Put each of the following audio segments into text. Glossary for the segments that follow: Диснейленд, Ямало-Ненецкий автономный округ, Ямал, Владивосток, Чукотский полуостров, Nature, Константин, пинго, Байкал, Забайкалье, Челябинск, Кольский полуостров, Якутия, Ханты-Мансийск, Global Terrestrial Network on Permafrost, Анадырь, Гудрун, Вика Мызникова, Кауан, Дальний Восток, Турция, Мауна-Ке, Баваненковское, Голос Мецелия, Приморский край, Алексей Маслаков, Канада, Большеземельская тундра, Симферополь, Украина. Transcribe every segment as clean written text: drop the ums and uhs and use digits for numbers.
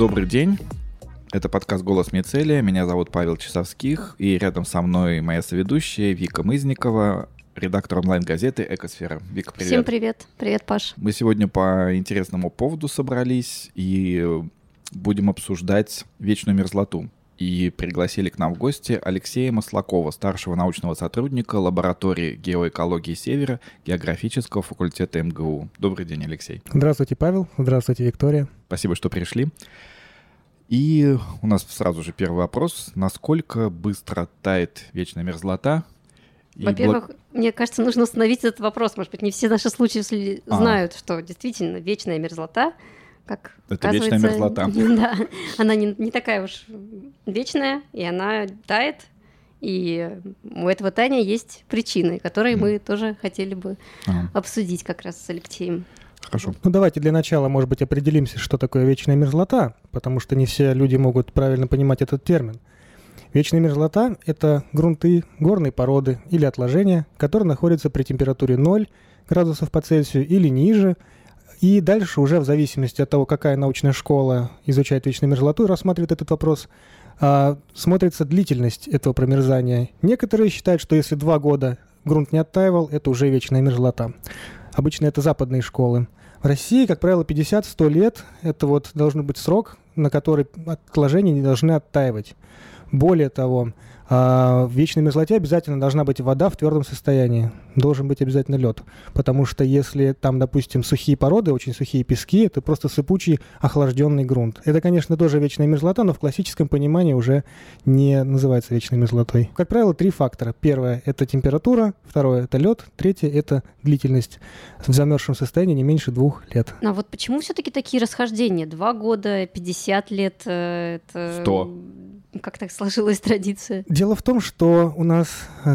Добрый день, это подкаст «Голос Мецелия», меня зовут Павел Часовских, и рядом со мной моя соведущая Вика Мызникова, редактор онлайн-газеты «Экосфера». Вика, привет. Всем привет. Привет, Паш. Мы сегодня по интересному поводу собрались и будем обсуждать вечную мерзлоту. И пригласили к нам в гости Алексея Маслакова, старшего научного сотрудника лаборатории геоэкологии Севера географического факультета МГУ. Добрый день, Алексей. Здравствуйте, Павел. Здравствуйте, Виктория. Спасибо, что пришли. И у нас сразу же первый вопрос. Насколько быстро тает вечная мерзлота? Во-первых, мне кажется, нужно установить этот вопрос. Может быть, не все наши слушатели знают, что действительно вечная мерзлота... Как это вечная мерзлота. Да, она не такая уж вечная, и она тает. И у этого таяния есть причины, которые мы тоже хотели бы обсудить как раз с Алексеем. Хорошо. Ну давайте для начала, может быть, определимся, что такое вечная мерзлота, потому что не все люди могут правильно понимать этот термин. Вечная мерзлота – это грунты, горные породы или отложения, которые находятся при температуре 0 градусов по Цельсию или ниже. И дальше уже в зависимости от того, какая научная школа изучает вечную мерзлоту и рассматривает этот вопрос, смотрится длительность этого промерзания. Некоторые считают, что если 2 года грунт не оттаивал, это уже вечная мерзлота. Обычно это западные школы. В России, как правило, 50-100 лет – это вот должен быть срок, на который отложения не должны оттаивать. Более того, в вечной мерзлоте обязательно должна быть вода в твердом состоянии, должен быть обязательно лед, потому что если там, допустим, сухие породы, очень сухие пески, это просто сыпучий охлажденный грунт. Это, конечно, тоже вечная мерзлота, но в классическом понимании уже не называется вечной мерзлотой. Как правило, 3 фактора. Первое – это температура, второе – это лед, третье – это длительность в замерзшем состоянии не меньше 2 лет. А вот почему все-таки такие расхождения? 2 года, 50 лет? 100. Как так сложилась традиция? Дело в том, что у нас,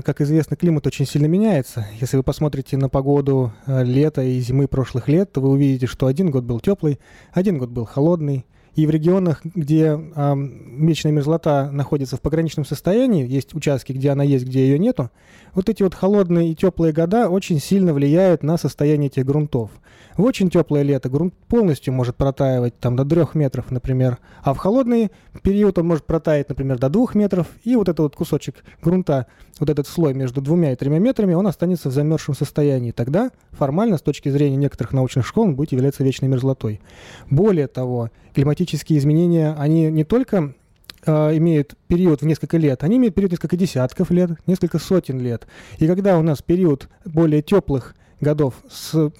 как известно, климат очень сильно меняется. Если вы посмотрите на погоду лета и зимы прошлых лет, то вы увидите, что 1 год был теплый, 1 год был холодный. И в регионах, где вечная мерзлота находится в пограничном состоянии, есть участки, где она есть, где ее нету, вот эти вот холодные и теплые года очень сильно влияют на состояние этих грунтов. В очень теплое лето грунт полностью может протаивать там, до 3 метров, например, а в холодный период он может протаять, например, до 2 метров, и вот этот вот кусочек грунта, вот этот слой между 2 и 3 метрами, он останется в замерзшем состоянии. Тогда формально, с точки зрения некоторых научных школ, он будет являться вечной мерзлотой. Более того, климатические изменения, они не только имеют период в несколько лет, они имеют период несколько десятков лет, несколько сотен лет. И когда у нас период более теплых годов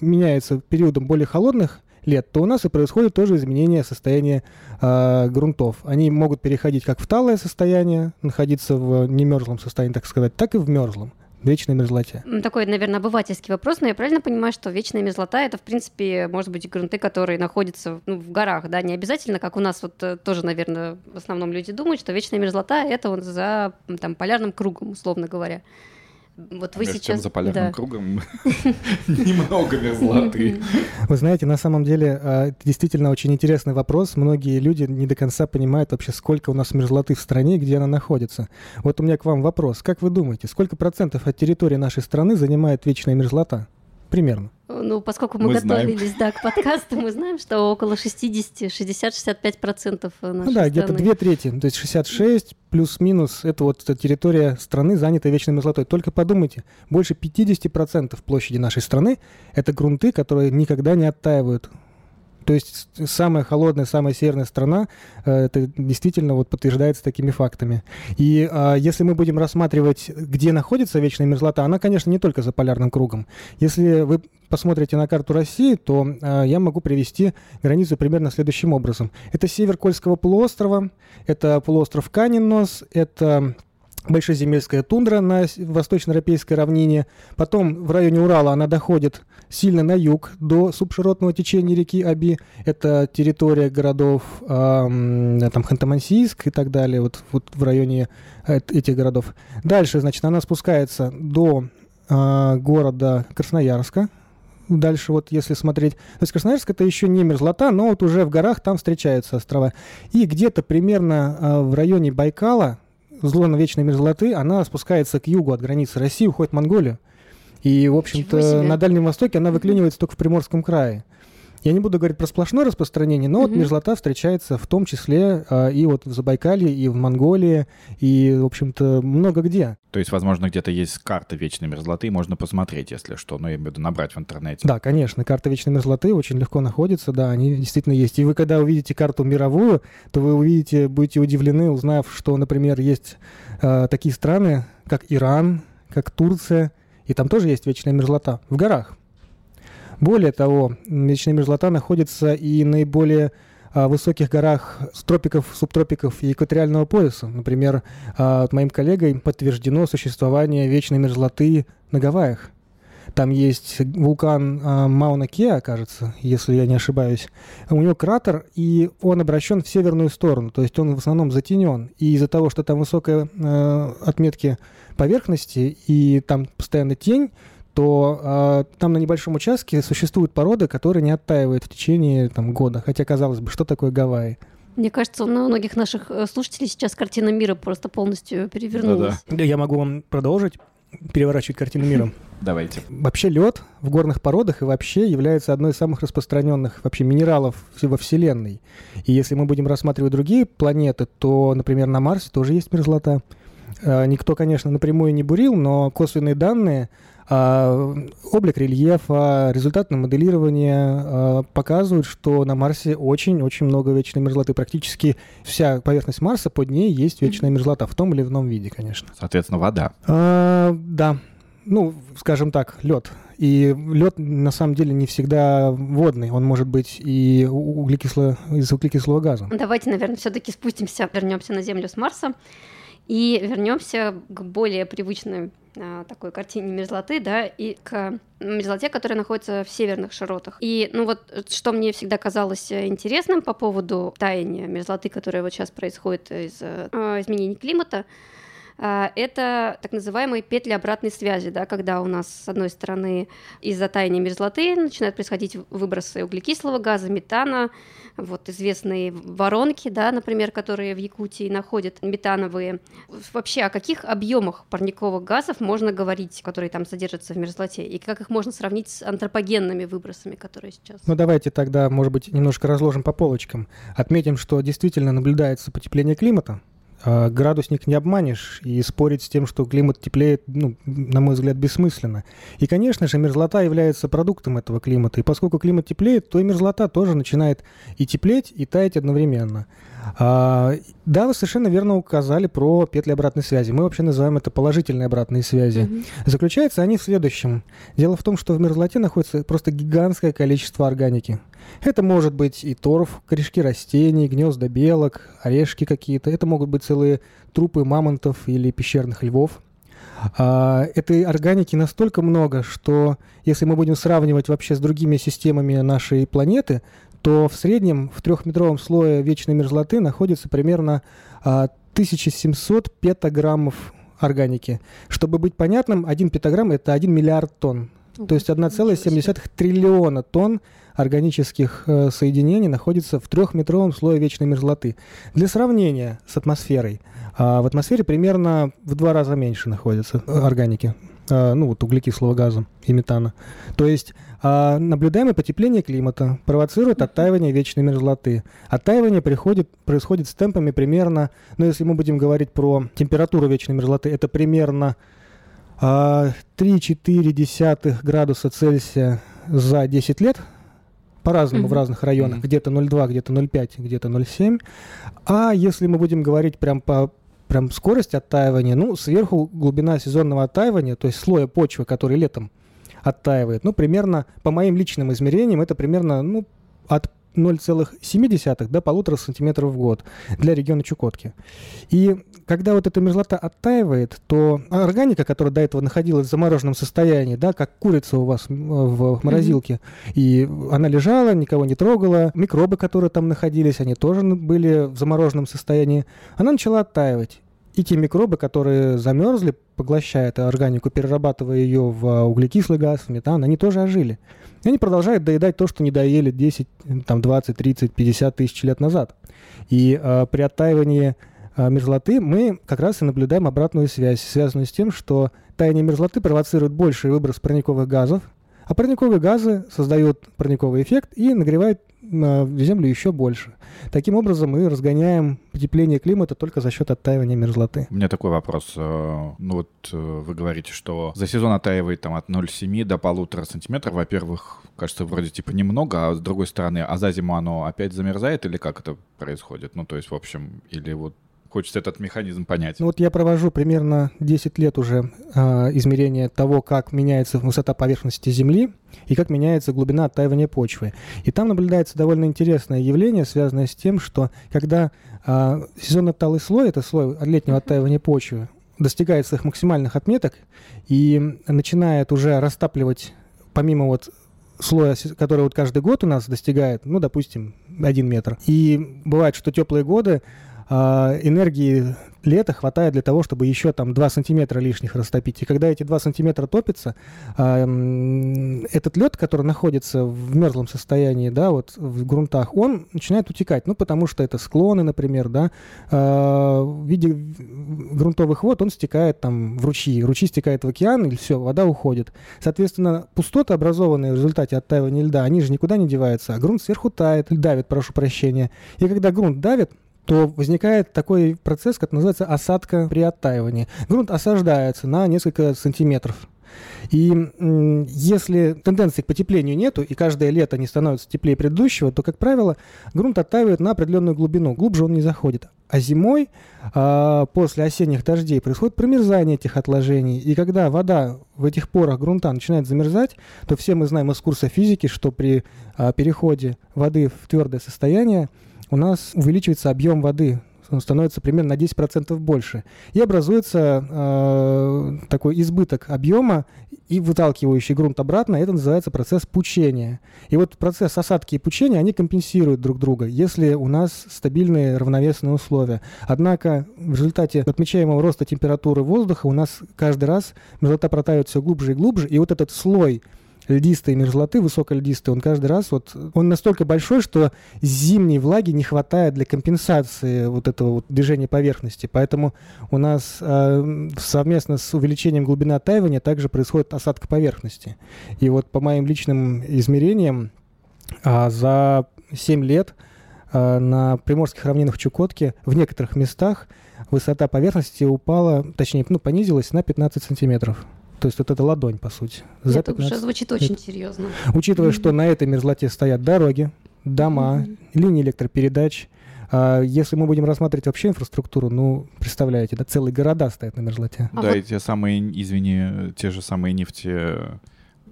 меняется периодом более холодных лет, то у нас и происходит тоже изменение состояния грунтов. Они могут переходить как в талое состояние, находиться в немерзлом состоянии, так сказать, так и в мерзлом. Вечной мерзлоте. Такой, наверное, обывательский вопрос, но я правильно понимаю, что вечная мерзлота — это, в принципе, может быть, грунты, которые находятся в горах, да, не обязательно, как у нас вот тоже, наверное, в основном люди думают, что вечная мерзлота — это вот за там, полярным кругом, условно говоря. Вот вы сейчас... Чем за полярным кругом немного мерзлоты. Вы знаете, на самом деле, это действительно очень интересный вопрос. Многие люди не до конца понимают вообще, сколько у нас мерзлоты в стране и где она находится. Вот у меня к вам вопрос. Как вы думаете, сколько процентов от территории нашей страны занимает вечная мерзлота? Примерно. Ну, поскольку мы готовились к подкасту, мы знаем, что около 60-65% нашей страны. Да, где-то 2/3, то есть 66 плюс-минус, это вот территория страны, занятая вечной мерзлотой. Только подумайте, больше 50% площади нашей страны – это грунты, которые никогда не оттаивают. То есть самая холодная, самая северная страна, это действительно вот подтверждается такими фактами. И если мы будем рассматривать, где находится вечная мерзлота, она, конечно, не только за полярным кругом. Если вы посмотрите на карту России, то я могу привести границу примерно следующим образом. Это север Кольского полуострова, это полуостров Канинос, это... Большеземельская тундра на Восточно-Европейской равнине. Потом в районе Урала она доходит сильно на юг до субширотного течения реки Оби. Это территория городов Ханты-Мансийск и так далее, вот в районе этих городов. Дальше, значит, она спускается до города Красноярска. Дальше вот если смотреть... То есть Красноярск — это еще не мерзлота, но вот уже в горах там встречаются острова. И где-то примерно в районе Байкала зона вечной мерзлоты, она спускается к югу от границы России, уходит в Монголию. И, в общем-то, на Дальнем Востоке она выклинивается только в Приморском крае. Я не буду говорить про сплошное распространение, но вот мерзлота встречается в том числе и вот в Забайкалье, и в Монголии, и, в общем-то, много где. То есть, возможно, где-то есть карта вечной мерзлоты, можно посмотреть, если что, ну, я имею в виду набрать в интернете. Да, конечно, карта вечной мерзлоты очень легко находится, да, они действительно есть. И вы, когда увидите карту мировую, то вы увидите, будете удивлены, узнав, что, например, есть такие страны, как Иран, как Турция, и там тоже есть вечная мерзлота в горах. Более того, вечная мерзлота находится и в наиболее высоких горах тропиков, субтропиков и экваториального пояса. Например, моим коллегой подтверждено существование вечной мерзлоты на Гавайях. Там есть вулкан Мауна-Ке, кажется, если я не ошибаюсь. У него кратер, и он обращен в северную сторону, то есть он в основном затенен. И из-за того, что там высокие отметки поверхности и там постоянно тень, то там на небольшом участке существуют породы, которые не оттаивают в течение года. Хотя, казалось бы, что такое Гавайи? Мне кажется, у многих наших слушателей сейчас картина мира просто полностью перевернулась. Да-да. Я могу вам продолжить переворачивать картину мира. Давайте. Вообще лед в горных породах и вообще является одной из самых распространенных вообще минералов во Вселенной. И если мы будем рассматривать другие планеты, то, например, на Марсе тоже есть мерзлота. Никто, конечно, напрямую не бурил, но косвенные данные, облик рельефа, результаты моделирования показывают, что на Марсе очень-очень много вечной мерзлоты. Практически вся поверхность Марса, под ней есть вечная мерзлота, в том или ином виде, конечно. Соответственно, вода. Да. Ну, скажем так, лед. И лед на самом деле не всегда водный, он может быть и из углекислого газа. Давайте, наверное, все-таки спустимся, вернемся на Землю с Марса. И вернемся к более привычной такой картине мерзлоты, да, и к мерзлоте, которая находится в северных широтах. И, что мне всегда казалось интересным по поводу таяния мерзлоты, которая вот сейчас происходит из-за изменений климата, это так называемые петли обратной связи, да, когда у нас, с одной стороны, из-за таяния мерзлоты начинают происходить выбросы углекислого газа, метана, вот известные воронки, да, например, которые в Якутии находят метановые. Вообще, о каких объемах парниковых газов можно говорить, которые там содержатся в мерзлоте, и как их можно сравнить с антропогенными выбросами, которые сейчас? Давайте тогда, может быть, немножко разложим по полочкам. Отметим, что действительно наблюдается потепление климата. Градусник не обманешь, и спорить с тем, что климат теплеет, на мой взгляд, бессмысленно. И, конечно же, мерзлота является продуктом этого климата, и поскольку климат теплеет, то и мерзлота тоже начинает и теплеть, и таять одновременно. Да, вы совершенно верно указали про петли обратной связи. Мы вообще называем это положительные обратные связи. Заключаются они в следующем. Дело в том, что в мерзлоте находится просто гигантское количество органики. Это может быть и торф, корешки растений, гнезда белок, орешки какие-то. Это могут быть целые трупы мамонтов или пещерных львов. Этой органики настолько много, что если мы будем сравнивать вообще с другими системами нашей планеты, то в среднем в 3-метровом слое вечной мерзлоты находится примерно 1700 петаграммов органики. Чтобы быть понятным, 1 петаграмм – это 1 миллиард тонн. То есть 1,7 триллиона тонн органических соединений находится в 3-метровом слое вечной мерзлоты. Для сравнения с атмосферой, в атмосфере примерно в 2 раза меньше находятся органики, углекислого газа и метана. То есть наблюдаемое потепление климата провоцирует оттаивание вечной мерзлоты. Оттаивание происходит с темпами примерно, если мы будем говорить про температуру вечной мерзлоты, это примерно 3,4 градуса Цельсия за 10 лет, по-разному в разных районах, где-то 0,2, где-то 0,5, где-то 0,7. А если мы будем говорить прям скорости оттаивания, сверху глубина сезонного оттаивания, то есть слоя почвы, который летом оттаивает, примерно, по моим личным измерениям, это примерно от 0,7 до 1,5 сантиметров в год для региона Чукотки. И когда вот эта мерзлота оттаивает, то органика, которая до этого находилась в замороженном состоянии, да, как курица у вас в морозилке, и она лежала, никого не трогала, микробы, которые там находились, они тоже были в замороженном состоянии, она начала оттаивать. И те микробы, которые замерзли, поглощая эту органику, перерабатывая ее в углекислый газ, в метан, они тоже ожили. И они продолжают доедать то, что не доели 10, 20, 30, 50 тысяч лет назад. И при оттаивании мерзлоты мы как раз и наблюдаем обратную связь, связанную с тем, что таяние мерзлоты провоцирует больший выброс парниковых газов, А парниковые газы создают парниковый эффект и нагревают Землю еще больше. Таким образом, мы разгоняем потепление климата только за счет оттаивания мерзлоты. У меня такой вопрос. Ну вот вы говорите, что за сезон оттаивает там, от 0,7 до 1,5 сантиметра. Во-первых, кажется, вроде типа немного, а с другой стороны, а за зиму оно опять замерзает или как это происходит? Ну то есть, в общем, или вот хочется этот механизм понять. Ну вот я провожу примерно 10 лет уже измерение того, как меняется высота поверхности Земли и как меняется глубина оттаивания почвы. И там наблюдается довольно интересное явление, связанное с тем, что когда сезонно талый слой, это слой от летнего оттаивания почвы, достигает своих максимальных отметок и начинает уже растапливать, помимо вот слоя, который вот каждый год у нас достигает, ну, допустим, 1 метр. И бывает, что теплые годы энергии лета хватает для того, чтобы еще там 2 сантиметра лишних растопить. И когда эти 2 сантиметра топятся, этот лед, который находится в мерзлом состоянии, да, вот в грунтах, он начинает утекать. Ну, потому что это склоны, например, да, в виде грунтовых вод он стекает там в ручьи. Ручьи стекают в океан, и все, вода уходит. Соответственно, пустоты, образованные в результате оттаивания льда, они же никуда не деваются, а грунт сверху тает, давит, прошу прощения. И когда грунт давит, то возникает такой процесс, как называется осадка при оттаивании. Грунт осаждается на несколько сантиметров. И если тенденции к потеплению нету, и каждое лето не становится теплее предыдущего, то, как правило, грунт оттаивает на определенную глубину. Глубже он не заходит. А зимой, после осенних дождей, происходит промерзание этих отложений. И когда вода в этих порах грунта начинает замерзать, то все мы знаем из курса физики, что при переходе воды в твердое состояние у нас увеличивается объем воды, он становится примерно на 10% больше, и образуется такой избыток объема, и выталкивающий грунт обратно, это называется процесс пучения. И вот процесс осадки и пучения, они компенсируют друг друга, если у нас стабильные равновесные условия. Однако в результате отмечаемого роста температуры воздуха у нас каждый раз мерзлота протаивает все глубже и глубже, и вот этот слой льдистой мерзлоты, высокольдистой, он каждый раз вот, он настолько большой, что зимней влаги не хватает для компенсации вот этого вот движения поверхности. Поэтому у нас совместно с увеличением глубины оттаивания также происходит осадка поверхности. И вот по моим личным измерениям за 7 лет на приморских равнинах Чукотки в некоторых местах высота поверхности упала, точнее, ну, понизилась на 15 сантиметров. То есть вот это ладонь, по сути. Это уже звучит очень серьезно. Учитывая, что на этой мерзлоте стоят дороги, дома, линии электропередач. Если мы будем рассматривать вообще инфраструктуру, ну, представляете, да, целые города стоят на мерзлоте. Да, и те самые, извини, те же самые нефти...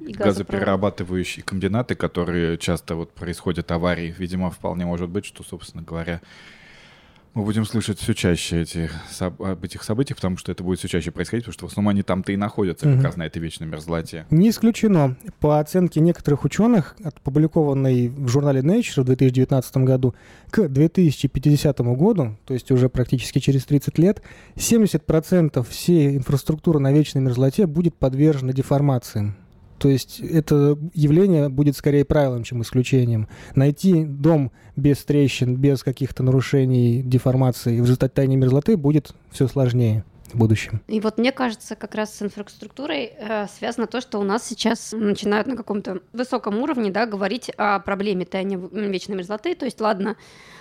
И газоперерабатывающие комбинаты, которые часто вот происходят аварии. Видимо, вполне может быть, что, собственно говоря... Мы будем слышать все чаще об этих событиях, потому что это будет все чаще происходить, потому что в основном они там-то и находятся, как раз на этой вечной мерзлоте. Не исключено. По оценке некоторых ученых, опубликованной в журнале Nature в 2019 году, к 2050 году, то есть уже практически через 30 лет, 70% всей инфраструктуры на вечной мерзлоте будет подвержена деформациям. То есть это явление будет скорее правилом, чем исключением. Найти дом без трещин, без каких-то нарушений, деформации в результате таяния мерзлоты будет все сложнее в будущем. И вот мне кажется, как раз с инфраструктурой связано то, что у нас сейчас начинают на каком-то высоком уровне, да, говорить о проблеме таяния вечной мерзлоты. То есть, ладно,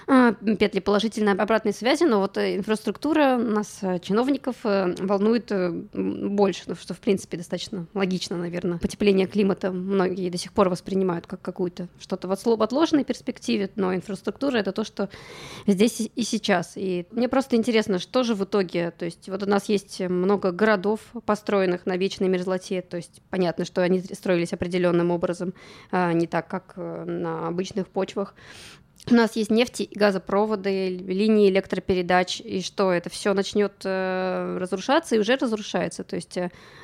петли положительной обратной связи, но вот инфраструктура нас, чиновников, волнует больше, ну, что, в принципе, достаточно логично, наверное. Потепление климата многие до сих пор воспринимают как какую-то что-то в отложенной перспективе, но инфраструктура — это то, что здесь и сейчас. И мне просто интересно, что же в итоге, то есть вот у нас есть много городов, построенных на вечной мерзлоте, то есть понятно, что они строились определенным образом, не так, как на обычных почвах. У нас есть нефти, газопроводы, линии электропередач, и что это все начнет разрушаться и уже разрушается, то есть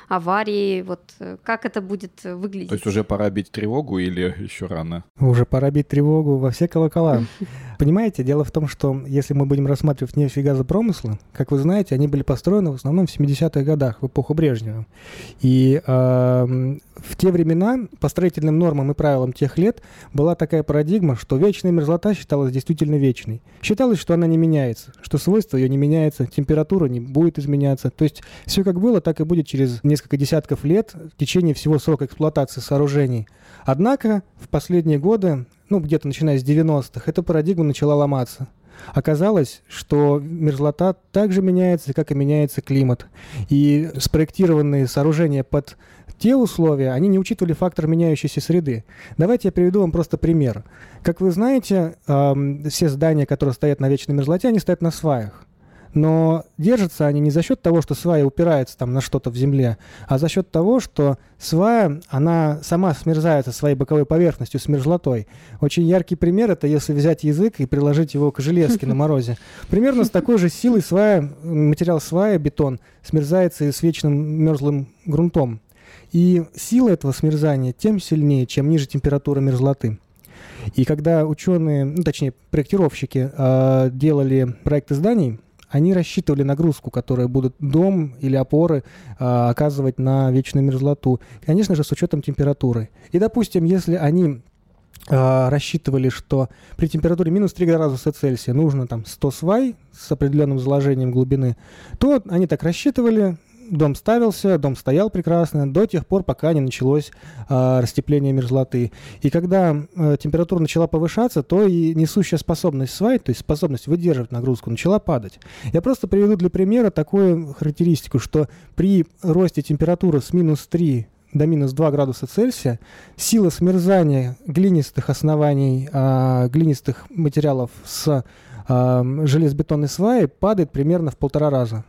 аварии, вот как это будет выглядеть? То есть уже пора бить тревогу или еще рано? Уже пора бить тревогу во все колокола. Понимаете, дело в том, что если мы будем рассматривать нефть и газопромыслы, как вы знаете, они были построены в основном в 70-х годах, в эпоху Брежнева. И в те времена по строительным нормам и правилам тех лет была такая парадигма, что вечная мерзлота считалась действительно вечной. Считалось, что она не меняется, что свойства ее не меняются, температура не будет изменяться. То есть все как было, так и будет через несколько десятков лет в течение всего срока эксплуатации сооружений. Однако в последние годы, где-то начиная с 90-х, эта парадигма начала ломаться. Оказалось, что мерзлота также меняется, как и меняется климат. И спроектированные сооружения под те условия, они не учитывали фактор меняющейся среды. Давайте я приведу вам просто пример. Как вы знаете, все здания, которые стоят на вечной мерзлоте, они стоят на сваях. Но держатся они не за счет того, что свая упирается там на что-то в земле, а за счет того, что свая, она сама смерзается своей боковой поверхностью с мерзлотой. Очень яркий пример — это если взять язык и приложить его к железке на морозе. Примерно с такой же силой материал свая, бетон, смерзается и с вечным мерзлым грунтом. И сила этого смерзания тем сильнее, чем ниже температура мерзлоты. И когда ученые, проектировщики, делали проекты зданий, они рассчитывали нагрузку, которую будут дом или опоры оказывать на вечную мерзлоту, конечно же, с учетом температуры. И, допустим, если они рассчитывали, что при температуре минус 3 градуса Цельсия нужно 100 свай с определенным заложением глубины, то они так рассчитывали, дом ставился, дом стоял прекрасно до тех пор, пока не началось растепление мерзлоты. И когда температура начала повышаться, то и несущая способность свай, то есть способность выдерживать нагрузку, начала падать. Я просто приведу для примера такую характеристику, что при росте температуры с минус 3 до минус 2 градуса Цельсия сила смерзания глинистых оснований, глинистых материалов с железобетонной сваи падает примерно в 1,5 раза.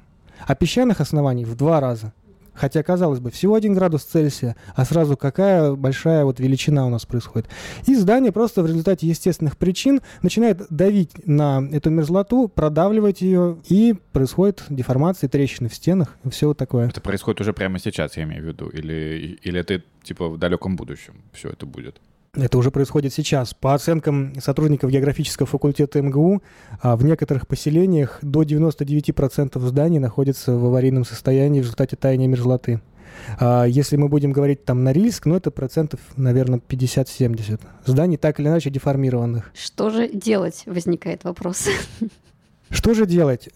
А песчаных оснований в 2 раза. Хотя, казалось бы, всего 1 градус Цельсия, а сразу какая большая величина у нас происходит. И здание просто в результате естественных причин начинает давить на эту мерзлоту, продавливать ее, и происходит деформации, трещины в стенах, и все вот такое. Это происходит уже прямо сейчас, я имею в виду? Или это в далеком будущем все это будет? Это уже происходит сейчас. По оценкам сотрудников географического факультета МГУ, в некоторых поселениях до 99% зданий находятся в аварийном состоянии в результате таяния мерзлоты. Если мы будем говорить Норильск, это процентов, наверное, 50-70. Зданий так или иначе деформированных. Что же делать, возникает вопрос. Что же делать?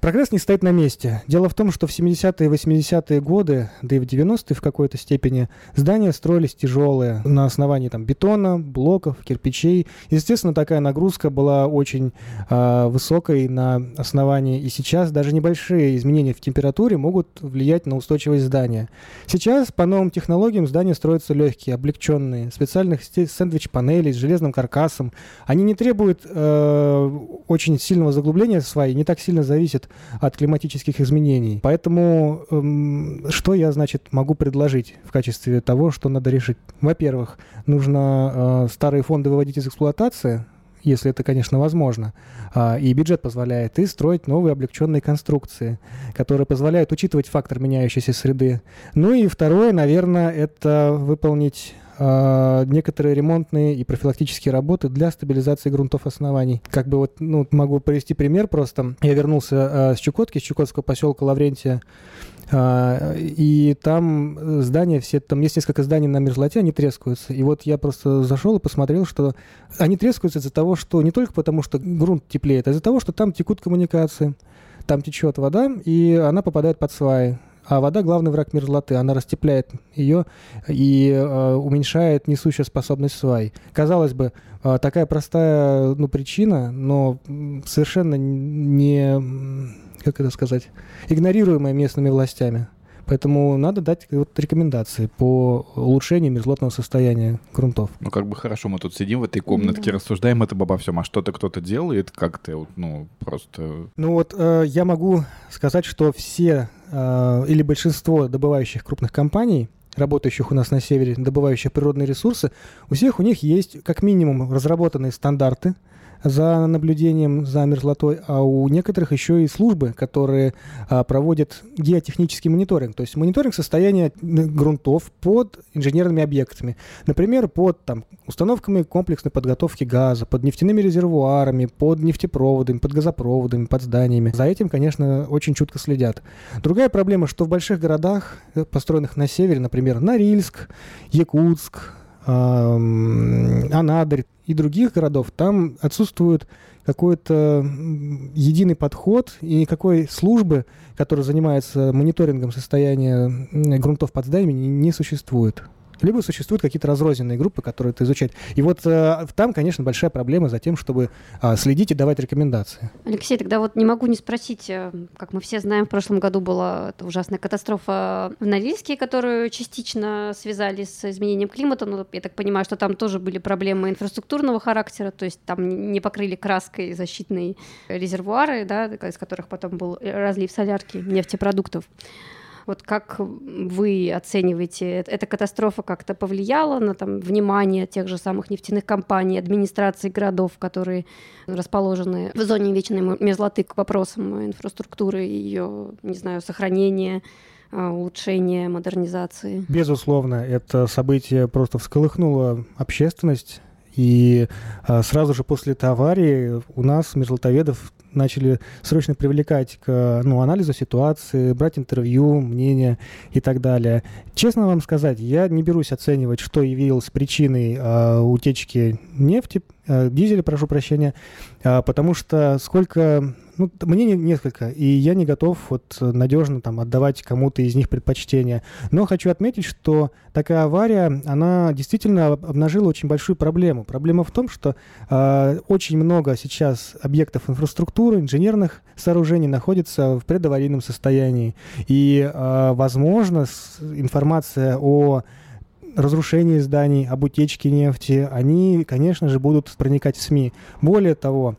Прогресс не стоит на месте. Дело в том, что в 70-е и 80-е годы, да и в 90-е в какой-то степени, здания строились тяжелые, на основании бетона, блоков, кирпичей. Естественно, такая нагрузка была очень высокой на основании, и сейчас даже небольшие изменения в температуре могут влиять на устойчивость здания. Сейчас по новым технологиям здания строятся легкие, облегченные, специальных сэндвич-панелей с железным каркасом. Они не требуют очень сильного заглубления сваи, не так сильно зависит от климатических изменений. Поэтому что я, могу предложить в качестве того, что надо решить? Во-первых, нужно старые фонды выводить из эксплуатации, если это, конечно, возможно, и бюджет позволяет, и строить новые облегченные конструкции, которые позволяют учитывать фактор меняющейся среды. Ну и второе, наверное, это выполнить некоторые ремонтные и профилактические работы для стабилизации грунтов оснований. Могу привести пример просто. Я вернулся с Чукотки, с чукотского поселка Лаврентия, и там здания все, есть несколько зданий на мерзлоте, они трескаются. И я просто зашел и посмотрел, что они трескаются из-за того, что не только потому, что грунт теплеет, а из-за того, что там текут коммуникации, там течет вода, и она попадает под сваи. А вода — главный враг мерзлоты, она растепляет ее и уменьшает несущую способность свай. Казалось бы, такая простая причина, но совершенно не, игнорируемая местными властями. Поэтому надо дать рекомендации по улучшению мерзлотного состояния грунтов. Хорошо, мы тут сидим в этой комнатке, рассуждаем это обо всем, а что-то кто-то делает, как-то, просто... я могу сказать, что все или большинство добывающих крупных компаний, работающих у нас на севере, добывающих природные ресурсы, у всех у них есть как минимум разработанные стандарты, за наблюдением за мерзлотой, а у некоторых еще и службы, которые проводят геотехнический мониторинг, то есть мониторинг состояния грунтов под инженерными объектами, например, под там, установками комплексной подготовки газа, под нефтяными резервуарами, под нефтепроводами, под газопроводами, под зданиями. За этим, конечно, очень чутко следят. Другая проблема, что в больших городах, построенных на севере, например, Норильск, Якутск, Анадырь и других городов, там отсутствует какой-то единый подход и никакой службы, которая занимается мониторингом состояния грунтов под зданиями, не существует. Либо существуют какие-то разрозненные группы, которые это изучают. И вот там, конечно, большая проблема за тем, чтобы следить и давать рекомендации. Алексей, тогда вот не могу не спросить, как мы все знаем, в прошлом году была ужасная катастрофа в Норильске, которую частично связали с изменением климата. Но я так понимаю, что там тоже были проблемы инфраструктурного характера, то есть там не покрыли краской защитные резервуары, да, из которых потом был разлив солярки, нефтепродуктов. Вот как вы оцениваете, эта катастрофа как-то повлияла на там, внимание тех же самых нефтяных компаний, администраций городов, которые расположены в зоне вечной мерзлоты к вопросам инфраструктуры, ее, не знаю, сохранения, улучшения, модернизации? Безусловно, это событие просто всколыхнуло общественность, и сразу же после этой аварии у нас, мерзлотоведов, начали срочно привлекать к анализу ситуации, брать интервью, мнения и так далее. Честно вам сказать, я не берусь оценивать, что явилось причиной утечки нефти, дизеля, прошу прощения, потому что сколько... мнений несколько, и я не готов надежно отдавать кому-то из них предпочтение. Но хочу отметить, что такая авария, она действительно обнажила очень большую проблему. Проблема в том, что очень много сейчас объектов инфраструктуры, инженерных сооружений находится в предаварийном состоянии. И, возможно, информация о разрушении зданий, об утечке нефти, они, конечно же, будут проникать в СМИ. Более того,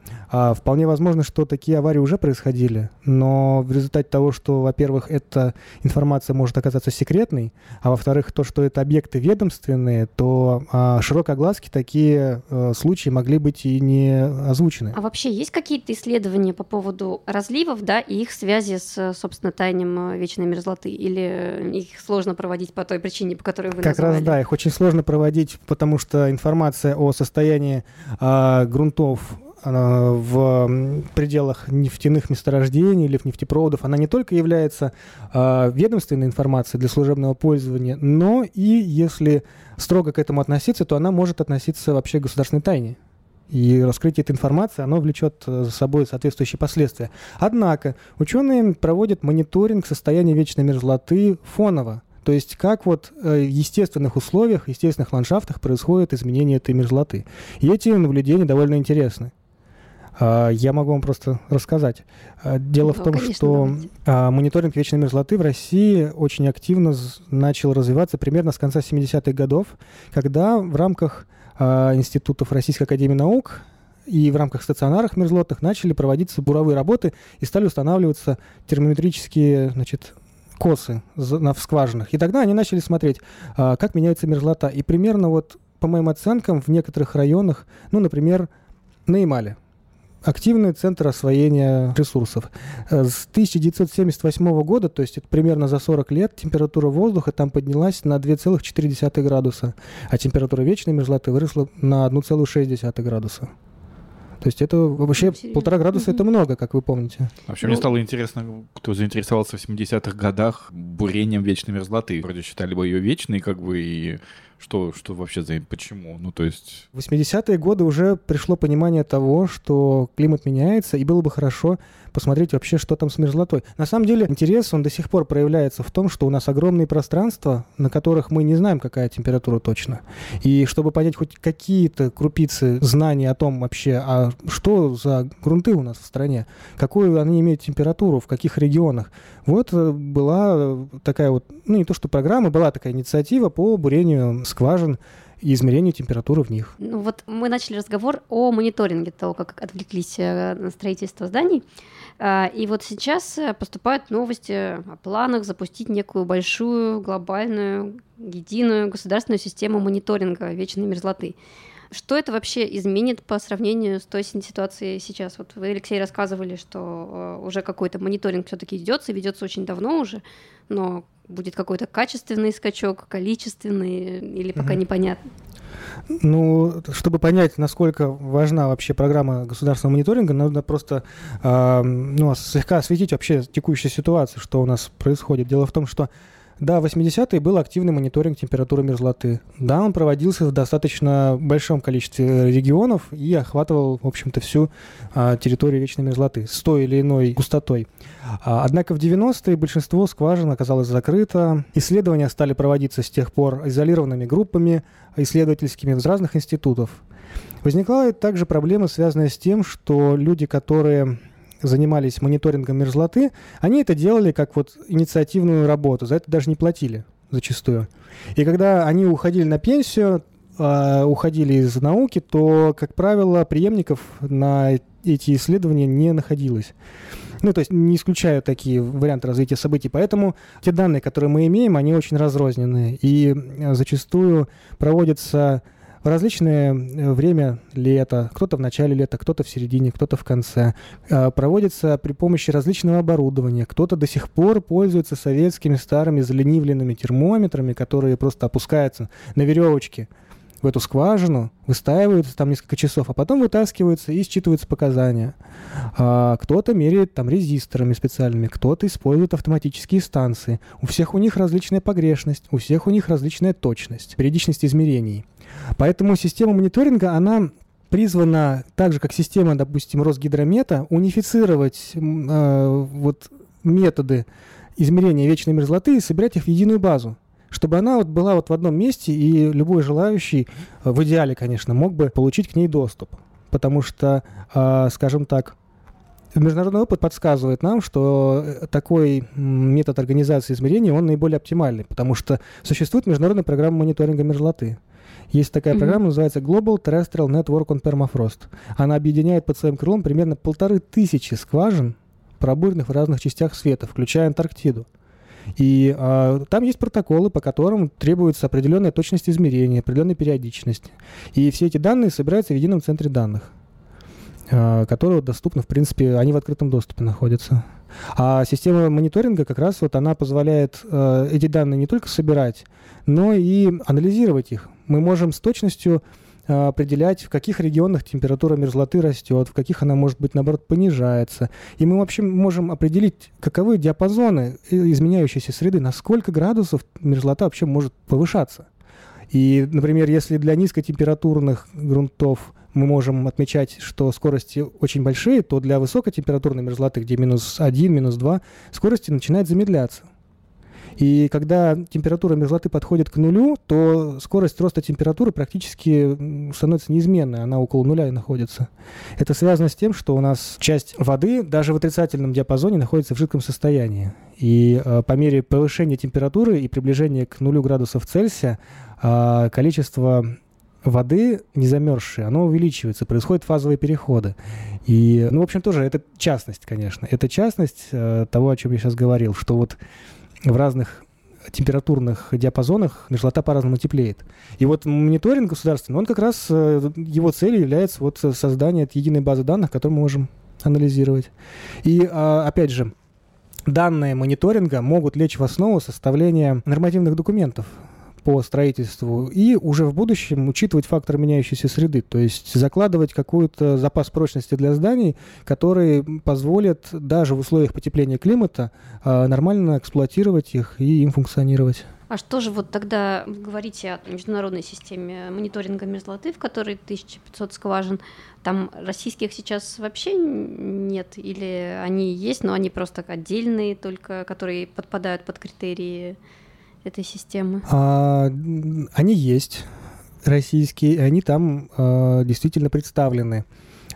вполне возможно, что такие аварии уже происходили, но в результате того, что, во-первых, эта информация может оказаться секретной, а во-вторых, то, что это объекты ведомственные, то широкой огласки такие случаи могли быть и не озвучены. А вообще есть какие-то исследования по поводу разливов, да, и их связи с, собственно, таянием вечной мерзлоты? Или их сложно проводить по той причине, по которой вы назвали? Как раз да, их очень сложно проводить, потому что информация о состоянии грунтов в пределах нефтяных месторождений или в нефтепроводов, она не только является ведомственной информацией для служебного пользования, но и если строго к этому относиться, то она может относиться вообще к государственной тайне. И раскрытие этой информации, оно влечет за собой соответствующие последствия. Однако ученые проводят мониторинг состояния вечной мерзлоты фоново. То есть как в естественных условиях, естественных ландшафтах происходит изменение этой мерзлоты. И эти наблюдения довольно интересны. Я могу вам просто рассказать. Дело в том, конечно, что мониторинг вечной мерзлоты в России очень активно начал развиваться примерно с конца 70-х годов, когда в рамках институтов Российской академии наук и в рамках стационаров мерзлотных начали проводиться буровые работы и стали устанавливаться термометрические, косы в скважинах. И тогда они начали смотреть, как меняется мерзлота. И примерно по моим оценкам, в некоторых районах, например, на Ямале, активный центр освоения ресурсов. С 1978 года, то есть это примерно за 40 лет, температура воздуха там поднялась на 2,4 градуса, а температура вечной мерзлоты выросла на 1,6 градуса. То есть это вообще 1,5 градуса, это много, как вы помните. Вообще, мне стало интересно, кто заинтересовался в 70-х годах бурением вечной мерзлоты. Вроде считали бы ее вечной, и что вообще за... Почему? В 80-е годы уже пришло понимание того, что климат меняется, и было бы хорошо посмотреть вообще, что там с мерзлотой. На самом деле интерес, он до сих пор проявляется в том, что у нас огромные пространства, на которых мы не знаем, какая температура точно. И чтобы понять хоть какие-то крупицы знаний о том вообще, что за грунты у нас в стране, какую они имеют температуру, в каких регионах. Была такая не то что программа, была такая инициатива по бурению скважин и измерению температуры в них. Мы начали разговор о мониторинге того, как отвлеклись на строительство зданий. И сейчас поступают новости о планах запустить некую большую, глобальную, единую государственную систему мониторинга вечной мерзлоты. Что это вообще изменит по сравнению с той ситуацией сейчас? Вот вы, Алексей, рассказывали, что уже какой-то мониторинг все-таки идется, и ведется очень давно уже, но будет какой-то качественный скачок, количественный, или пока непонятно? Ну, чтобы понять, насколько важна вообще программа государственного мониторинга, нужно просто слегка осветить вообще текущую ситуацию, что у нас происходит. Дело в том, что да, в 80-е был активный мониторинг температуры мерзлоты. Да, он проводился в достаточно большом количестве регионов и охватывал, в общем-то, всю территорию вечной мерзлоты с той или иной густотой. Однако в 90-е большинство скважин оказалось закрыто. Исследования стали проводиться с тех пор изолированными группами исследовательскими из разных институтов. Возникла также проблема, связанная с тем, что люди, которые занимались мониторингом мерзлоты, они это делали как вот инициативную работу, за это даже не платили зачастую. И когда они уходили на пенсию, уходили из науки, то, как правило, преемников на эти исследования не находилось. То есть не исключаю такие варианты развития событий. Поэтому те данные, которые мы имеем, они очень разрозненные. И зачастую проводятся в различное время лета, кто-то в начале лета, кто-то в середине, кто-то в конце, проводится при помощи различного оборудования. Кто-то до сих пор пользуется советскими старыми заленивленными термометрами, которые просто опускаются на веревочке в эту скважину, выстаиваются там несколько часов, а потом вытаскиваются и считываются показания. Кто-то меряет там резисторами специальными, кто-то использует автоматические станции. У всех у них различная погрешность, у всех у них различная точность, периодичность измерений. Поэтому система мониторинга, она призвана, так же как система, допустим, Росгидромета, унифицировать методы измерения вечной мерзлоты и собирать их в единую базу, чтобы она была в одном месте, и любой желающий, в идеале, конечно, мог бы получить к ней доступ. Потому что, скажем так, международный опыт подсказывает нам, что такой метод организации измерений, он наиболее оптимальный, потому что существует международная программа мониторинга мерзлоты. Есть такая программа, называется Global Terrestrial Network on Permafrost. Она объединяет под своим крылом примерно 1500 скважин, пробуренных в разных частях света, включая Антарктиду. И там есть протоколы, по которым требуется определенная точность измерения, определенная периодичность. И все эти данные собираются в едином центре данных, которые доступны, в принципе, они в открытом доступе находятся. А система мониторинга как раз вот она позволяет эти данные не только собирать, но и анализировать их. Мы можем с точностью определять, в каких регионах температура мерзлоты растет, в каких она, может быть, наоборот, понижается. И мы вообще можем определить, каковы диапазоны изменяющейся среды, на сколько градусов мерзлота вообще может повышаться. И, например, если для низкотемпературных грунтов мы можем отмечать, что скорости очень большие, то для высокотемпературной мерзлоты, где -1, -2, скорости начинают замедляться. И когда температура мерзлоты подходит к нулю, то скорость роста температуры практически становится неизменной, она около нуля и находится. Это связано с тем, что у нас часть воды даже в отрицательном диапазоне находится в жидком состоянии. И по мере повышения температуры и приближения к нулю градусов Цельсия количество воды, не замерзшей, оно увеличивается, происходят фазовые переходы. И, в общем, тоже это частность, конечно. Это частность того, о чем я сейчас говорил, что вот в разных температурных диапазонах мерзлота по-разному теплеет. И вот мониторинг государственный, он как раз, его целью является вот создание единой базы данных, которую мы можем анализировать. И, опять же, данные мониторинга могут лечь в основу составления нормативных документов по строительству и уже в будущем учитывать фактор меняющейся среды, то есть закладывать какой-то запас прочности для зданий, который позволит даже в условиях потепления климата нормально эксплуатировать их и им функционировать. А что же вот тогда, вы говорите о международной системе мониторинга мерзлоты, в которой 1500 скважин, там российских сейчас вообще нет? Или они есть, но они просто отдельные только, которые подпадают под критерии этой системы? Они есть, российские, и они там действительно представлены.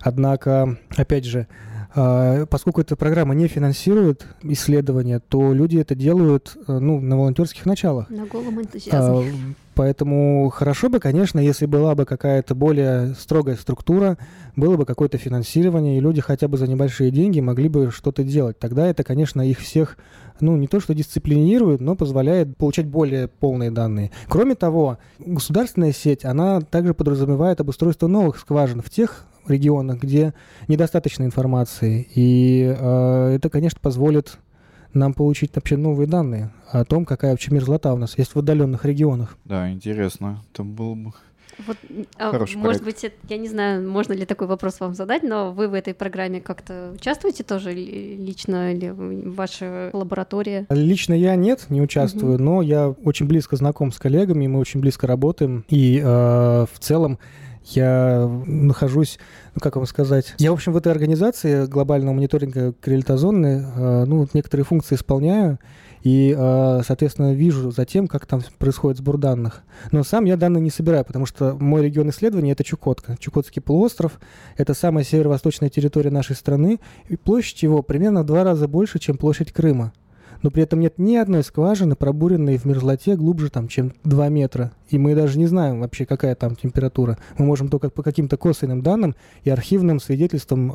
Однако, опять же, Поскольку эта программа не финансирует исследования, то люди это делают на волонтерских началах. На голом энтузиазме. Поэтому хорошо бы, конечно, если была бы какая-то более строгая структура, было бы какое-то финансирование, и люди хотя бы за небольшие деньги могли бы что-то делать. Тогда это, конечно, их всех, не то что дисциплинирует, но позволяет получать более полные данные. Кроме того, государственная сеть, она также подразумевает обустройство новых скважин в тех регионах, где недостаточно информации. И это, конечно, позволит нам получить вообще новые данные о том, какая вообще мерзлота у нас есть в отдаленных регионах. Да, интересно. Это был бы хороший проект. Может быть, я не знаю, можно ли такой вопрос вам задать, но вы в этой программе как-то участвуете тоже лично или ваша лаборатория? Лично я нет, не участвую, но я очень близко знаком с коллегами, мы очень близко работаем, и в целом я нахожусь, я, в общем, в этой организации глобального мониторинга криолитозоны, некоторые функции исполняю и, соответственно, вижу за тем, как там происходит сбор данных. Но сам я данные не собираю, потому что мой регион исследования — это Чукотка, Чукотский полуостров. Это самая северо-восточная территория нашей страны, и площадь его примерно в 2 раза больше, чем площадь Крыма. Но при этом нет ни одной скважины, пробуренной в мерзлоте глубже, чем 2 метра. И мы даже не знаем вообще, какая там температура. Мы можем только по каким-то косвенным данным и архивным свидетельствам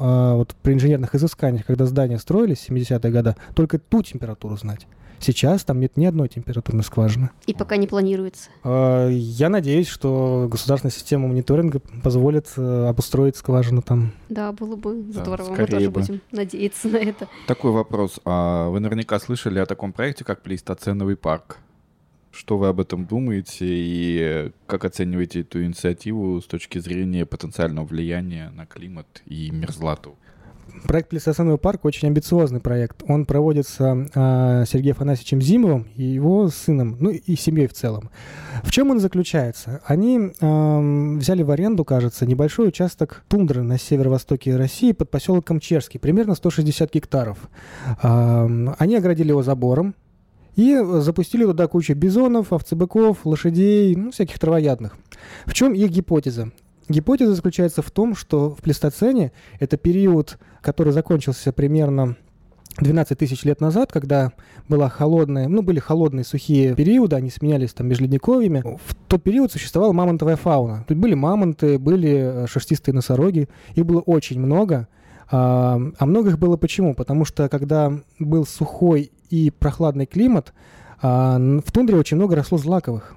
при инженерных изысканиях, когда здания строились в 70-е годы, только ту температуру знать. Сейчас там нет ни одной температурной скважины. И пока не планируется. Я надеюсь, что государственная система мониторинга позволит обустроить скважину там. Да, было бы здорово. Мы тоже будем надеяться на это. Такой вопрос. Вы наверняка слышали о таком проекте, как Плейстоценовый парк. Что вы об этом думаете и как оцениваете эту инициативу с точки зрения потенциального влияния на климат и мерзлоту? Проект «Плейстоценовый парк» — очень амбициозный проект. Он проводится Сергеем Афанасьевичем Зимовым и его сыном, и семьей в целом. В чем он заключается? Они взяли в аренду, кажется, небольшой участок тундры на северо-востоке России под поселком Черский, примерно 160 гектаров. Они оградили его забором и запустили туда кучу бизонов, овцебыков, лошадей, всяких травоядных. В чем их гипотеза? Гипотеза заключается в том, что в Плейстоцене, это период, который закончился примерно 12 тысяч лет назад, когда были холодные сухие периоды, они сменялись межледниковьями, в тот период существовала мамонтовая фауна. Тут были мамонты, были шерстистые носороги, их было очень много. А многих было почему? Потому что когда был сухой и прохладный климат, в тундре очень много росло злаковых.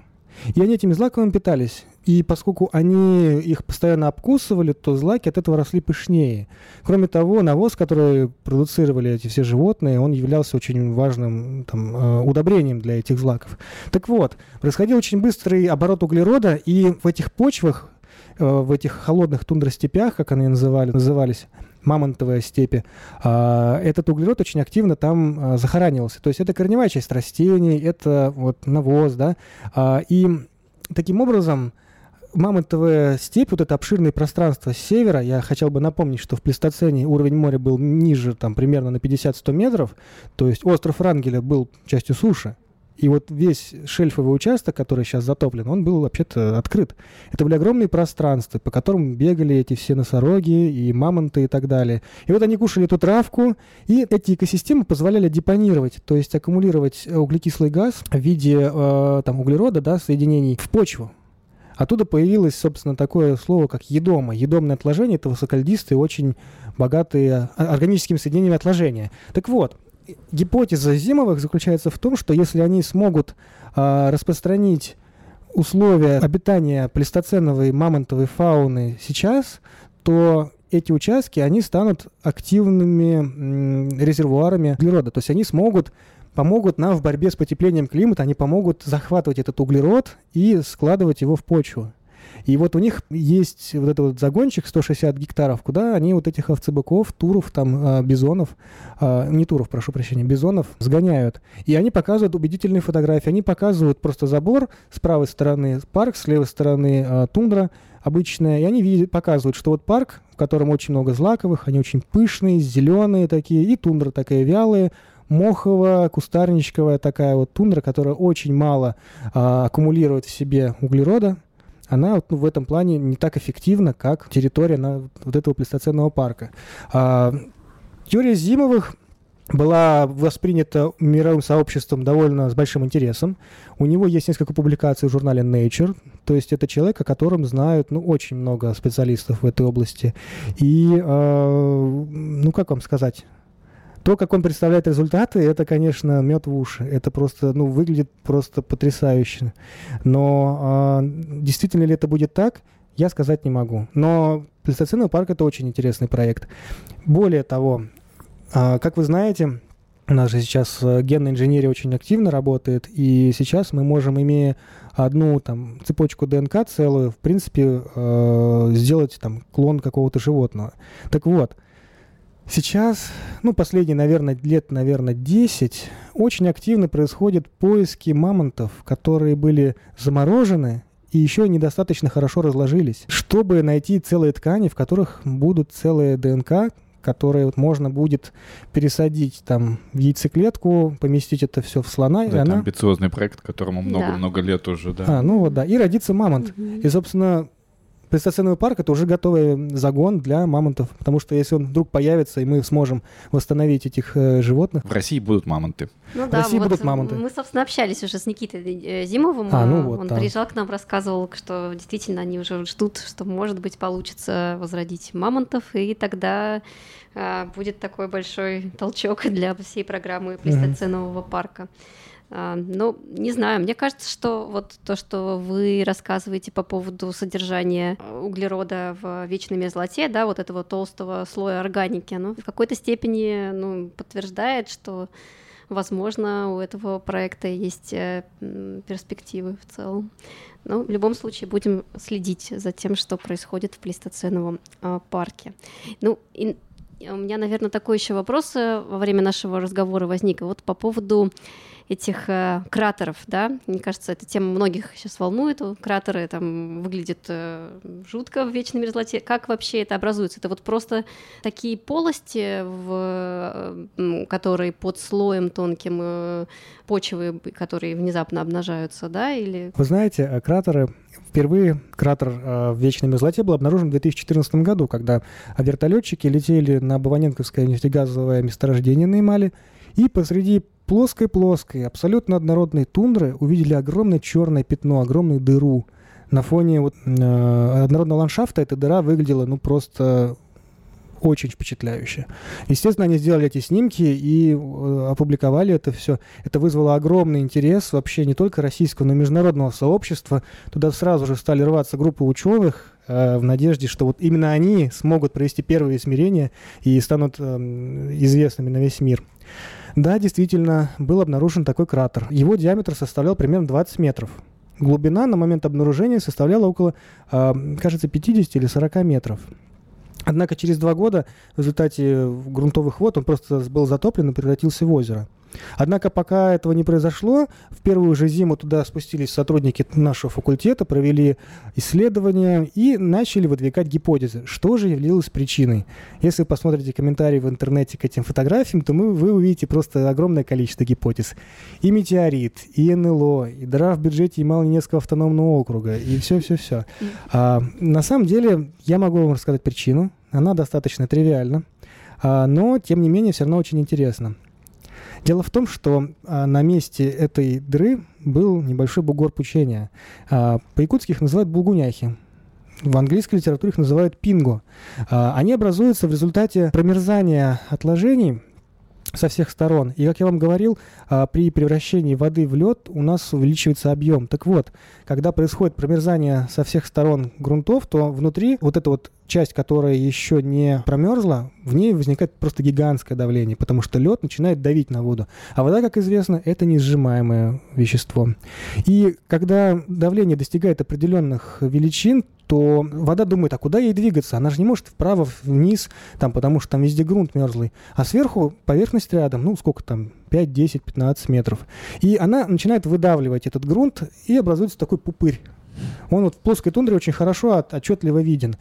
И они этими злаковыми питались. И поскольку они их постоянно обкусывали, то злаки от этого росли пышнее. Кроме того, навоз, который продуцировали эти все животные, он являлся очень важным удобрением для этих злаков. Так вот, происходил очень быстрый оборот углерода, и в этих почвах, в этих холодных тундростепях, как они назывались, мамонтовые степи, этот углерод очень активно там захоранивался. То есть это корневая часть растений, это навоз, и таким образом мамонтовая степь, это обширное пространство с севера, я хотел бы напомнить, что в Плейстоцене уровень моря был ниже примерно на 50-100 метров, то есть остров Врангеля был частью суши. И весь шельфовый участок, который сейчас затоплен, он был вообще-то открыт. Это были огромные пространства, по которым бегали эти все носороги и мамонты и так далее. И они кушали эту травку, и эти экосистемы позволяли депонировать, то есть аккумулировать углекислый газ в виде углерода, соединений в почву. Оттуда появилось, собственно, такое слово, как едома. Едомное отложение – это высокольдистые, очень богатые органическими соединениями отложения. Так вот. Гипотеза Зимовых заключается в том, что если они смогут распространить условия обитания плейстоценовой мамонтовой фауны сейчас, то эти участки они станут активными резервуарами углерода. То есть они помогут нам в борьбе с потеплением климата, они помогут захватывать этот углерод и складывать его в почву. И у них есть этот загончик 160 гектаров, куда они этих овцебыков, туров, бизонов сгоняют. И они показывают убедительные фотографии. Они показывают просто забор, с правой стороны парк, с левой стороны тундра обычная. И они показывают, что парк, в котором очень много злаковых, они очень пышные, зеленые такие, и тундра такая вялая, моховая, кустарничковая такая тундра, которая очень мало аккумулирует в себе углерода. Она в этом плане не так эффективна, как территория этого плейстоценового парка. Теория Зимовых была воспринята мировым сообществом довольно с большим интересом. У него есть несколько публикаций в журнале Nature, то есть это человек, о котором знают очень много специалистов в этой области. И, как вам сказать, то, как он представляет результаты, это, конечно, мед в уши. Это просто, выглядит просто потрясающе. Но действительно ли это будет так, я сказать не могу. Но Плейстоценовый парк – это очень интересный проект. Более того, как вы знаете, у нас же сейчас генная инженерия очень активно работает, и сейчас мы можем, имея одну цепочку ДНК целую, в принципе, сделать клон какого-то животного. Так вот, сейчас, последние, лет 10, очень активно происходят поиски мамонтов, которые были заморожены и еще недостаточно хорошо разложились, чтобы найти целые ткани, в которых будут целые ДНК, которые можно будет пересадить в яйцеклетку, поместить это все в слона. Да, это амбициозный проект, которому много-много лет уже, да. И родится мамонт. Угу. И, собственно, Плейстоценовый парк — это уже готовый загон для мамонтов, потому что если он вдруг появится, и мы сможем восстановить этих животных... В России будут мамонты. Будут мамонты. Мы, собственно, общались уже с Никитой Зимовым. Он приезжал к нам, рассказывал, что действительно они уже ждут, что, может быть, получится возродить мамонтов, и тогда будет такой большой толчок для всей программы Плейстоценового парка. Не знаю, мне кажется, что то, что вы рассказываете по поводу содержания углерода в вечной мерзлоте, этого толстого слоя органики, оно в какой-то степени подтверждает, что, возможно, у этого проекта есть перспективы в целом. Но в любом случае будем следить за тем, что происходит в Плейстоценовом парке. У меня, наверное, такой еще вопрос во время нашего разговора возник. По поводу этих кратеров, мне кажется, эта тема многих сейчас волнует. Кратеры выглядят жутко в вечной мерзлоте. Как вообще это образуется? Это просто такие полости, которые под слоем тонким почвы, которые внезапно обнажаются, или... Вы знаете, кратеры... Впервые кратер в вечной мерзлоте был обнаружен в 2014 году, когда вертолетчики летели на Баваненковское нефтегазовое месторождение на Ямале, и посреди плоской-плоской, абсолютно однородной тундры увидели огромное черное пятно, огромную дыру. На фоне однородного ландшафта эта дыра выглядела просто очень впечатляюще. Естественно, они сделали эти снимки и опубликовали это все. Это вызвало огромный интерес вообще не только российского, но и международного сообщества. Туда сразу же стали рваться группы ученых в надежде, что именно они смогут провести первые измерения и станут известными на весь мир. Да, действительно, был обнаружен такой кратер. Его диаметр составлял примерно 20 метров. Глубина на момент обнаружения составляла около, кажется, 50 или 40 метров. Однако через 2 года в результате грунтовых вод он просто был затоплен и превратился в озеро. Однако пока этого не произошло, в первую же зиму туда спустились сотрудники нашего факультета, провели исследования и начали выдвигать гипотезы, что же являлось причиной. Если вы посмотрите комментарии в интернете к этим фотографиям, то вы увидите просто огромное количество гипотез. И метеорит, и НЛО, и дыра в бюджете Ямало-Ненецкого автономного округа, и все-все-все. На самом деле, я могу вам рассказать причину, она достаточно тривиальна, но, тем не менее, все равно очень интересна. Дело в том, что на месте этой дыры был небольшой бугор пучения. По-якутски их называют булгуняхи. В английской литературе их называют пинго. Они образуются в результате промерзания отложений со всех сторон. И, как я вам говорил, при превращении воды в лед у нас увеличивается объем. Так вот, когда происходит промерзание со всех сторон грунтов, то внутри эта часть, которая еще не промерзла, в ней возникает просто гигантское давление, потому что лед начинает давить на воду. А вода, как известно, это несжимаемое вещество. И когда давление достигает определенных величин, то вода думает, а куда ей двигаться? Она же не может вправо, вниз, потому что там везде грунт мерзлый. А сверху поверхность рядом, 5, 10, 15 метров. И она начинает выдавливать этот грунт, и образуется такой пупырь. Он в плоской тундре очень хорошо, отчетливо виден.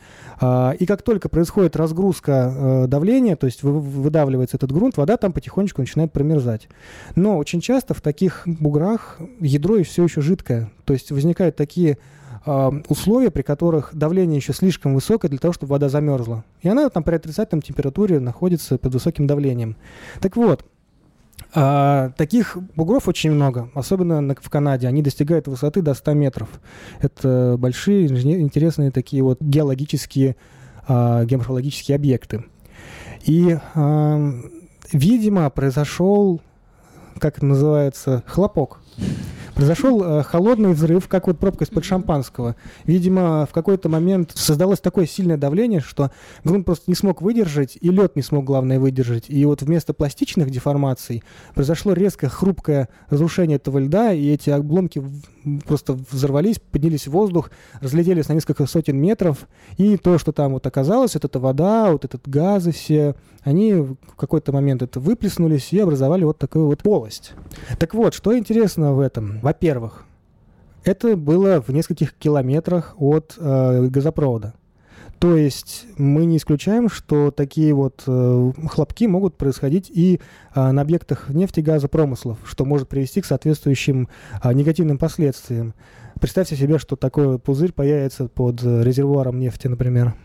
И как только происходит разгрузка давления, то есть выдавливается этот грунт, вода там потихонечку начинает промерзать. Но очень часто в таких буграх ядро все еще жидкое. То есть возникают такие условия, при которых давление еще слишком высокое для того, чтобы вода замерзла. И она там при отрицательной температуре находится под высоким давлением. Так вот, таких бугров очень много, особенно в Канаде. Они достигают высоты до 100 метров. Это большие, интересные такие вот геологические, геоморфологические объекты. И, видимо, произошел, как это называется, хлопок. Произошел холодный взрыв, как вот пробка из-под шампанского. Видимо, в какой-то момент создалось такое сильное давление, что грунт просто не смог выдержать, и лед не смог, главное, выдержать. И вот вместо пластичных деформаций произошло резкое хрупкое разрушение этого льда, и эти обломки просто взорвались, поднялись в воздух, разлетелись на несколько сотен метров, и то, что там вот оказалось, вот эта вода, вот этот газы все, они в какой-то момент это выплеснулись и образовали вот такую вот полость. Так вот, что интересно в этом? Во-первых, это было в нескольких километрах от газопровода. То есть мы не исключаем, что такие вот хлопки могут происходить и на объектах нефти, газа, промыслов, что может привести к соответствующим негативным последствиям. Представьте себе, что такой пузырь появится под резервуаром нефти, например.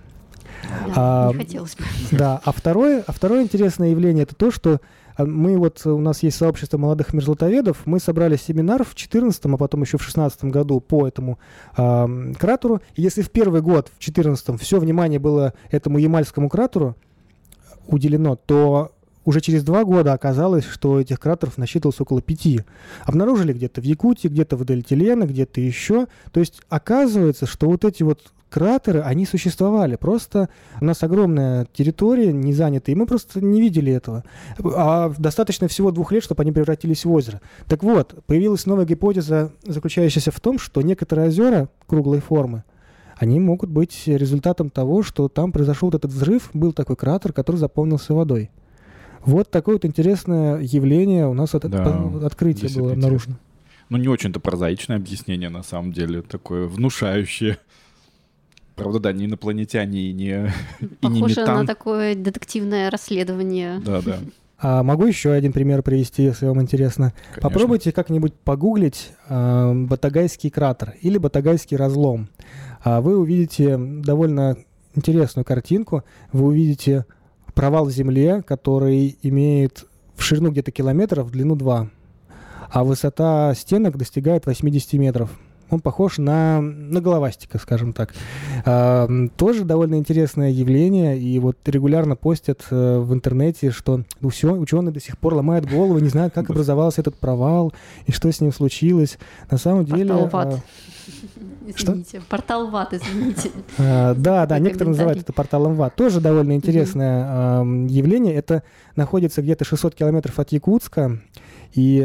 Да, не хотелось бы. Да. А второе интересное явление – это то, что мы вот, у нас есть сообщество молодых мерзлотоведов, мы собрали семинар в 2014, а потом еще в 2016 году по этому кратеру. И если в первый год, в 2014, все внимание было этому Ямальскому кратеру уделено, то уже через 2 года оказалось, что этих кратеров насчитывалось около 5. Обнаружили где-то в Якутии, где-то в Дельтилена, где-то еще. То есть оказывается, что вот эти вот кратеры, они существовали. Просто у нас огромная территория не занята, и мы просто не видели этого. А достаточно всего 2 лет, чтобы они превратились в озеро. Так вот, появилась новая гипотеза, заключающаяся в том, что некоторые озера круглой формы, они могут быть результатом того, что там произошел вот этот взрыв, был такой кратер, который заполнился водой. Вот такое вот интересное явление у нас открытие было обнаружено. Ну, не очень-то прозаичное объяснение, на самом деле, такое внушающее. Правда, да, не инопланетяне и не метан. Похоже на такое детективное расследование. Да. А могу еще один пример привести, если вам интересно. Конечно. Попробуйте как-нибудь погуглить Батагайский кратер или Батагайский разлом. Вы увидите довольно интересную картинку. Вы увидите провал в земле, который имеет в ширину где-то километров, в длину 2, а высота стенок достигает 80 метров. Он похож на головастика, скажем так. Тоже довольно интересное явление. И вот регулярно постят в интернете, что все, ученые до сих пор ломают голову, не знают, как образовался этот провал и что с ним случилось. На самом деле... Портал в ад, извините. Да, некоторые называют это порталом в ад. Тоже довольно интересное явление. Это находится где-то 600 километров от Якутска и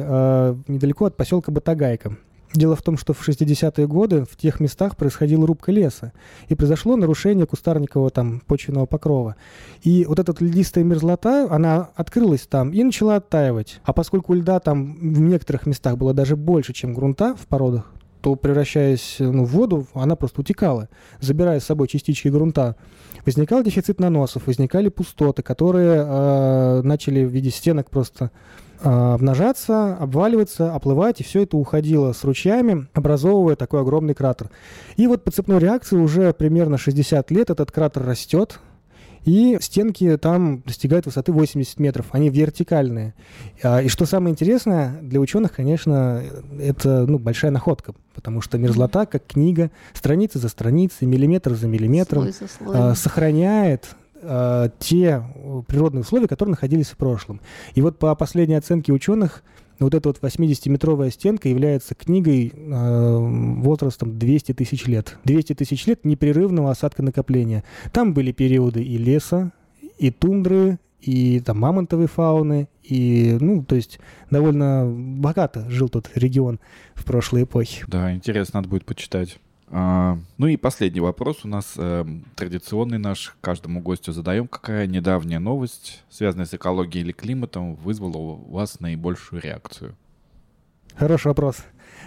недалеко от поселка Батагайка. Дело в том, что в 60-е годы в тех местах происходила рубка леса, и произошло нарушение кустарникового там почвенного покрова. И вот эта льдистая мерзлота, она открылась там и начала оттаивать. А поскольку льда там в некоторых местах было даже больше, чем грунта в породах, то, превращаясь в воду, она просто утекала, забирая с собой частички грунта. Возникал дефицит наносов, возникали пустоты, которые начали в виде стенок просто... обнажаться, обваливаться, оплывать, и все это уходило с ручьями, образовывая такой огромный кратер. И вот по цепной реакции уже примерно 60 лет этот кратер растет, и стенки там достигают высоты 80 метров, они вертикальные. И что самое интересное, для ученых, конечно, это большая находка, потому что мерзлота, как книга, страница за страницей, миллиметр за миллиметром, сохраняет те природные условия, которые находились в прошлом. И вот по последней оценке ученых, вот эта вот 80-метровая стенка является книгой возрастом 200 тысяч лет. 200 тысяч лет непрерывного осадка накопления. Там были периоды и леса, и тундры, и там мамонтовой фауны, и, то есть довольно богато жил тот регион в прошлой эпохе. Да, интересно, надо будет почитать. Ну и последний вопрос у нас традиционный наш. Каждому гостю задаем. Какая недавняя новость, связанная с экологией или климатом, вызвала у вас наибольшую реакцию? Хороший вопрос.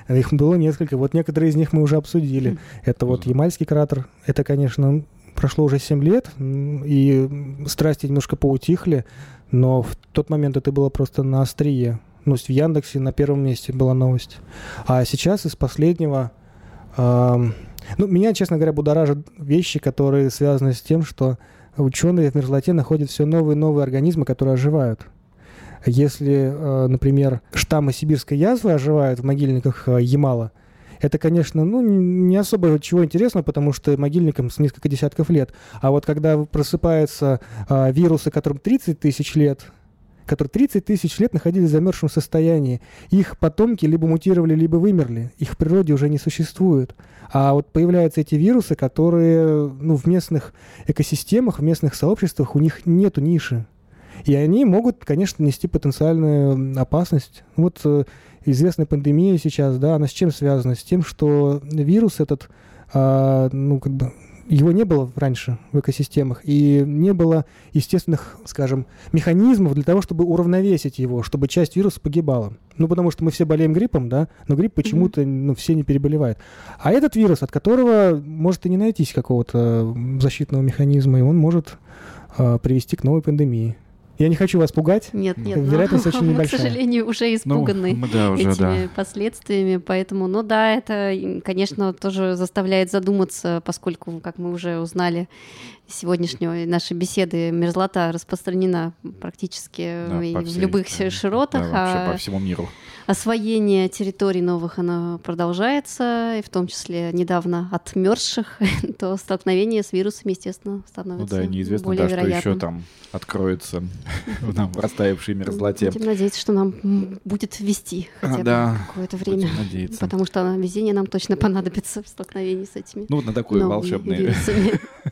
Их было несколько. Вот некоторые из них мы уже обсудили. Это вот Ямальский кратер. Это, конечно, прошло уже 7 лет, и страсти немножко поутихли, но в тот момент это было просто на острие. В Яндексе на первом месте была новость. А сейчас из последнего... Ну, меня, честно говоря, будоражат вещи, которые связаны с тем, что ученые в мерзлоте находят все новые и новые организмы, которые оживают. Если, например, штаммы сибирской язвы оживают в могильниках Ямала, это, конечно, не особо чего интересного, потому что могильникам с несколько десятков лет. А вот когда просыпаются вирусы, которым 30 тысяч лет находились в замерзшем состоянии, их потомки либо мутировали, либо вымерли. Их в природе уже не существует. А вот появляются эти вирусы, которые в местных экосистемах, в местных сообществах, у них нету ниши. И они могут, конечно, нести потенциальную опасность. Вот известная пандемия сейчас, да, она с чем связана? С тем, что вирус этот, его не было раньше в экосистемах, и не было естественных, скажем, механизмов для того, чтобы уравновесить его, чтобы часть вируса погибала. Потому что мы все болеем гриппом, да, но грипп почему-то все не переболевают. А этот вирус, от которого может и не найтись какого-то защитного механизма, и он может привести к новой пандемии. Я не хочу вас пугать. Нет. Вероятность очень небольшая. Мы, к сожалению, уже испуганы этими последствиями. Поэтому, это, конечно, тоже заставляет задуматься, поскольку, как мы уже узнали, сегодняшней нашей беседы, мерзлота распространена практически в любых широтах. Вообще по всему миру. Освоение территорий новых, оно продолжается, и в том числе недавно отмерзших, то столкновение с вирусами, естественно, становится более неизвестно, вероятным. Что еще там откроется в растаявшей мерзлоте. Будем надеяться, что нам будет везти хотя бы какое-то время, потому что везение нам точно понадобится в столкновении с этими новыми вирусами. На такой волшебной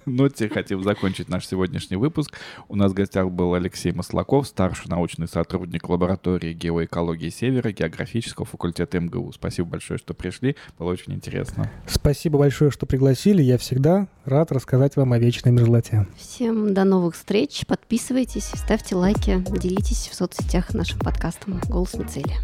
ноте хотим закончить наш сегодняшний выпуск. У нас в гостях был Алексей Маслаков, старший научный сотрудник лаборатории геоэкологии Севера, географического факультета МГУ. Спасибо большое, что пришли. Было очень интересно. Спасибо большое, что пригласили. Я всегда рад рассказать вам о вечной мерзлоте. Всем до новых встреч. Подписывайтесь, ставьте лайки, делитесь в соцсетях нашим подкастом «Голос Мецелия».